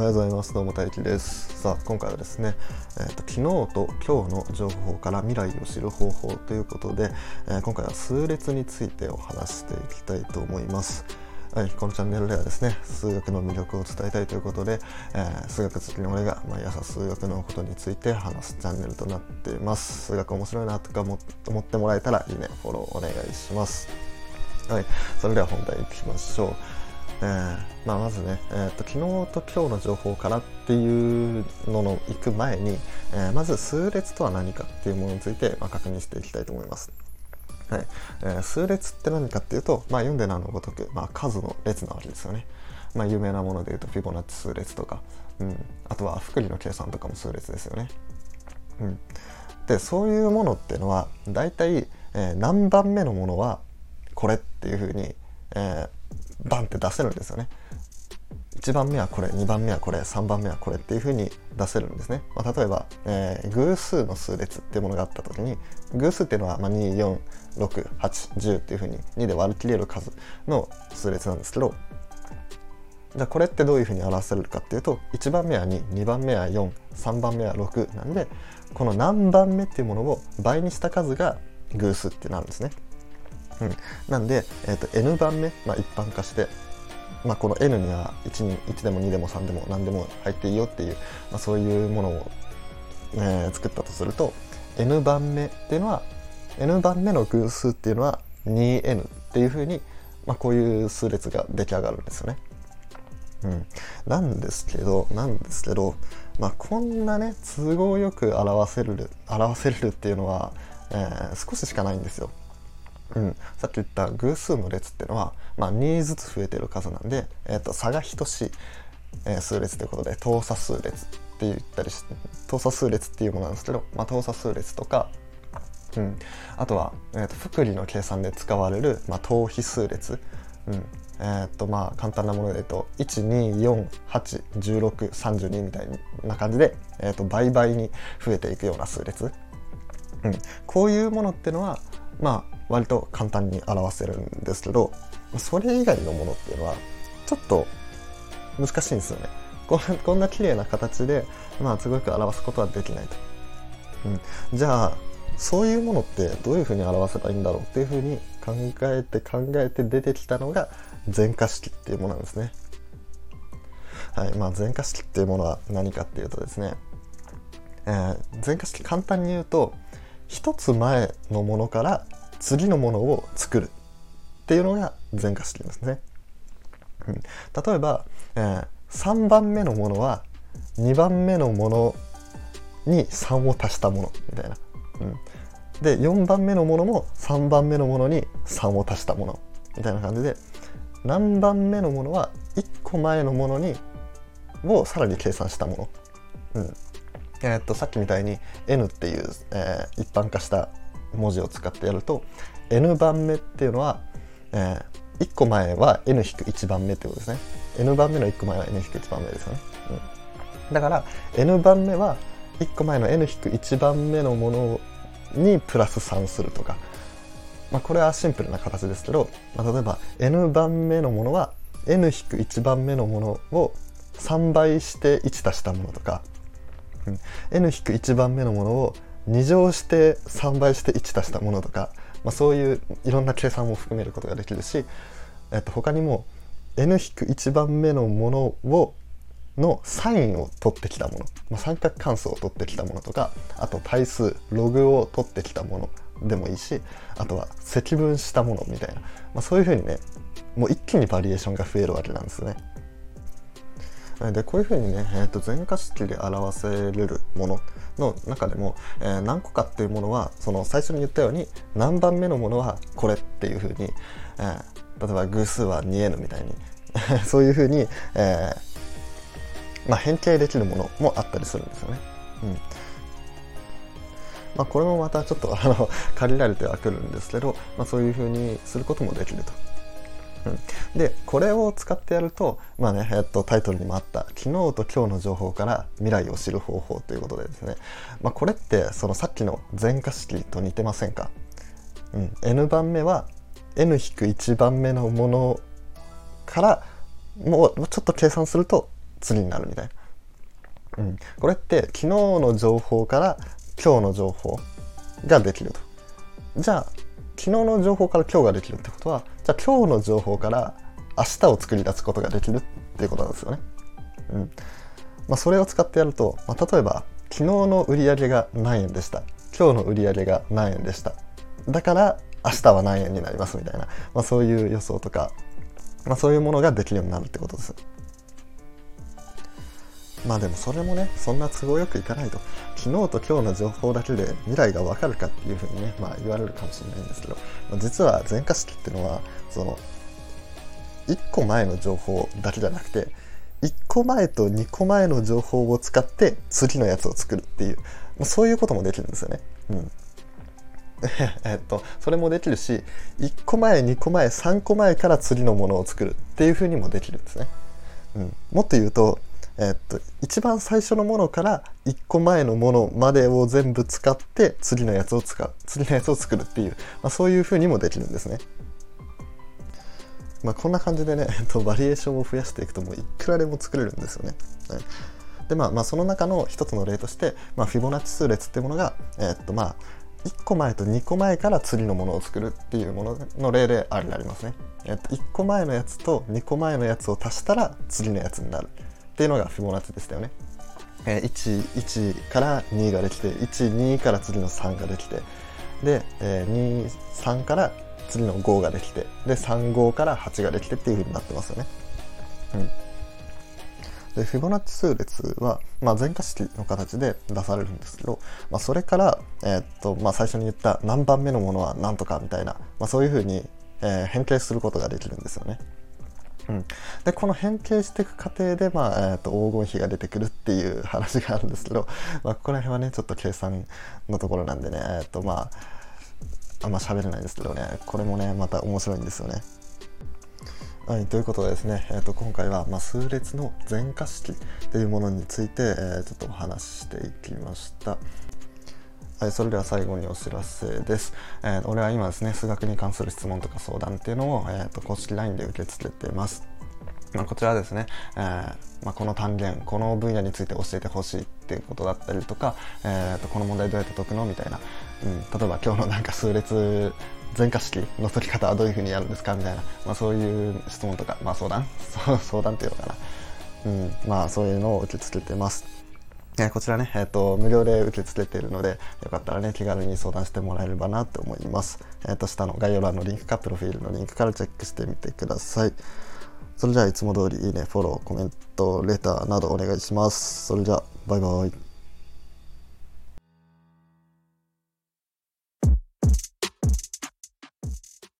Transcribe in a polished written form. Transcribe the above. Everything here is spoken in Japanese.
おはようございます。どうも大輝です。さあ今回はですね、昨日と今日の情報から未来を知る方法ということで、今回は数列についてお話していきたいと思います。はい、このチャンネルではですね、数学の魅力を伝えたいということで、数学好きの俺が毎朝数学のことについて話すチャンネルとなっています。数学面白いなとか思ってもらえたらいいね、フォローお願いします。はい、それでは本題いきましょう。まずね、昨日と今日の情報からっていうのの行く前に、まず数列とは何かっていうものについて、確認していきたいと思います。はい、数列って何かっていうと、読んで名のごとく、数の列なわけですよね。有名なものでいうとフィボナッチ数列とか、あとは複利の計算とかも数列ですよね。でそういうものっていうのはだいたい何番目のものはこれっていうふうに、バンって出せるんですよね。1番目はこれ、2番目はこれ、3番目はこれっていう風に出せるんですね。例えば、偶数の数列っていうものがあった時に、偶数っていうのは2、4、6、8、10っていう風に2で割り切れる数の数列なんですけど、じゃあこれってどういう風に表せるかっていうと、1番目は2、2番目は4、3番目は6なんで、この何番目っていうものを倍にした数が偶数ってなるんですね。なんで、n 番目、一般化して、この n には 1でも2でも3でも何でも入っていいよっていう、そういうものを、作ったとすると、n 番目の偶数っていうのは 2n っていうふうに、こういう数列が出来上がるんですよね。なんですけど、こんなね都合よく表せるっていうのは、少ししかないんですよ。さっき言った偶数の列っていうのは、2ずつ増えてる数なんで、差が等しい、数列ということで等差数列っていうものなんですけど、等差数列とか、あとは、複利の計算で使われる、等比数列、簡単なもので言うと 1,2,4,8,16,32 みたいな感じで、倍々に増えていくような数列、こういうものってのは割と簡単に表せるんですけど、それ以外のものっていうのはちょっと難しいんですよね。こんな綺麗な形で、すごく表すことはできないと。じゃあそういうものってどういうふうに表せばいいんだろうっていうふうに考えて出てきたのが全化式っていうものなんですね。全化式っていうものは何かっていうとですね、全化式簡単に言うと、一つ前のものから次のものを作るっていうのが全化式ですね。例えば、3番目のものは2番目のものに3を足したものみたいな、で4番目のものも3番目のものに3を足したものみたいな感じで、何番目のものは1個前のものにをさらに計算したもの、さっきみたいに n っていう、一般化した文字を使ってやると、 n 番目っていうのは、1個前は n-1 番目ってことですね。n 番目の1個前は n-1 番目ですよね。だから n 番目は1個前の n-1 番目のものにプラス3するとか、これはシンプルな形ですけど、例えば n 番目のものは n-1 番目のものを3倍して1足したものとか、n-1 番目のものを2乗して3倍して1足したものとか、そういういろんな計算も含めることができるし、他にも n-1 番目のもののサインを取ってきたもの、三角関数を取ってきたものとか、あと対数ログを取ってきたものでもいいし、あとは積分したものみたいな、そういうふうにね、もう一気にバリエーションが増えるわけなんですね。でこういうふうにね、全化式で表せるものの中でも、何個かっていうものは、その最初に言ったように何番目のものはこれっていうふうに、例えば偶数は 2n みたいにそういうふうに、変形できるものもあったりするんですよね。これもまたちょっと限られてはくるんですけど、そういうふうにすることもできると。でこれを使ってやると、タイトルにもあった昨日と今日の情報から未来を知る方法ということでですね、これってそのさっきの全化式と似てませんか。n 番目は n-1 番目のものからもうちょっと計算すると次になるみたいな、うん、これって昨日の情報から今日の情報ができると。じゃあ昨日の情報から今日ができるってことは、じゃあ今日の情報から明日を作り出すことができるっていうことなんですよね、うん。まあ、それを使ってやると、まあ、例えば昨日の売り上げが何円でした、今日の売り上げが何円でした、だから明日は何円になりますみたいな、まあ、そういう予想とか、まあ、そういうものができるようになるってことです。まあでもそれもね、そんな都合よくいかないと、昨日と今日の情報だけで未来がわかるかっていうふうにね、まあ、言われるかもしれないんですけど、実は前科式っていうのはその1個前の情報だけじゃなくて、1個前と2個前の情報を使って次のやつを作るっていう、そういうこともできるんですよね、うん。それもできるし、1個前2個前3個前から次のものを作るっていうふうにもできるんですね、うん。もっと言うと、一番最初のものから1個前のものまでを全部使って次のやつを作るっていう、まあ、そういうふうにもできるんですね。まあ、こんな感じでね、バリエーションを増やしていくともういくらでも作れるんですよね、はい。でまあ、その中の一つの例として、まあ、フィボナッチ数列っていうものが、まあ1個前と2個前から次のものを作るっていうものの例でありますね。1個前のやつと2個前のやつを足したら次のやつになるっていうのがフィボナッチでしたよね。1から2ができて、12から次の3ができて、で23から次の5ができて、で35から8ができてっていう風になってますよね、うん。でフィボナッチ数列は、まあ、前科式の形で出されるんですけど、まあ、それから、まあ、最初に言った何番目のものは何とかみたいな、まあ、そういうふうに、変形することができるんですよね、うん。でこの変形していく過程で、まあ黄金比が出てくるっていう話があるんですけど、まあ、ここら辺はねちょっと計算のところなんでね、まああんま喋れないんですけどね、これもねまた面白いんですよね、はい。ということでですね、今回は、まあ、数列の前科式というものについて、ちょっとお話ししていきました。はい、それでは最後にお知らせです。俺は今ですね、数学に関する質問とか相談っていうのを、公式 LINE で受け付けています。まあ、こちらはですね、まあ、この単元、この分野について教えてほしいっていうことだったりとか、この問題どうやって解くのみたいな、うん、例えば今日のなんか数列前科式の解き方はどういうふうにやるんですかみたいな、まあ、そういう質問とか、まあ、相談っていうのかな、うん、まあ、そういうのを受け付けてます。こちらね、無料で受け付けているので、よかったらね気軽に相談してもらえればなと思います。下の概要欄のリンクかプロフィールのリンクからチェックしてみてください。それじゃあいつも通りいいね、フォロー、コメント、レターなどお願いします。それじゃあバイバイ。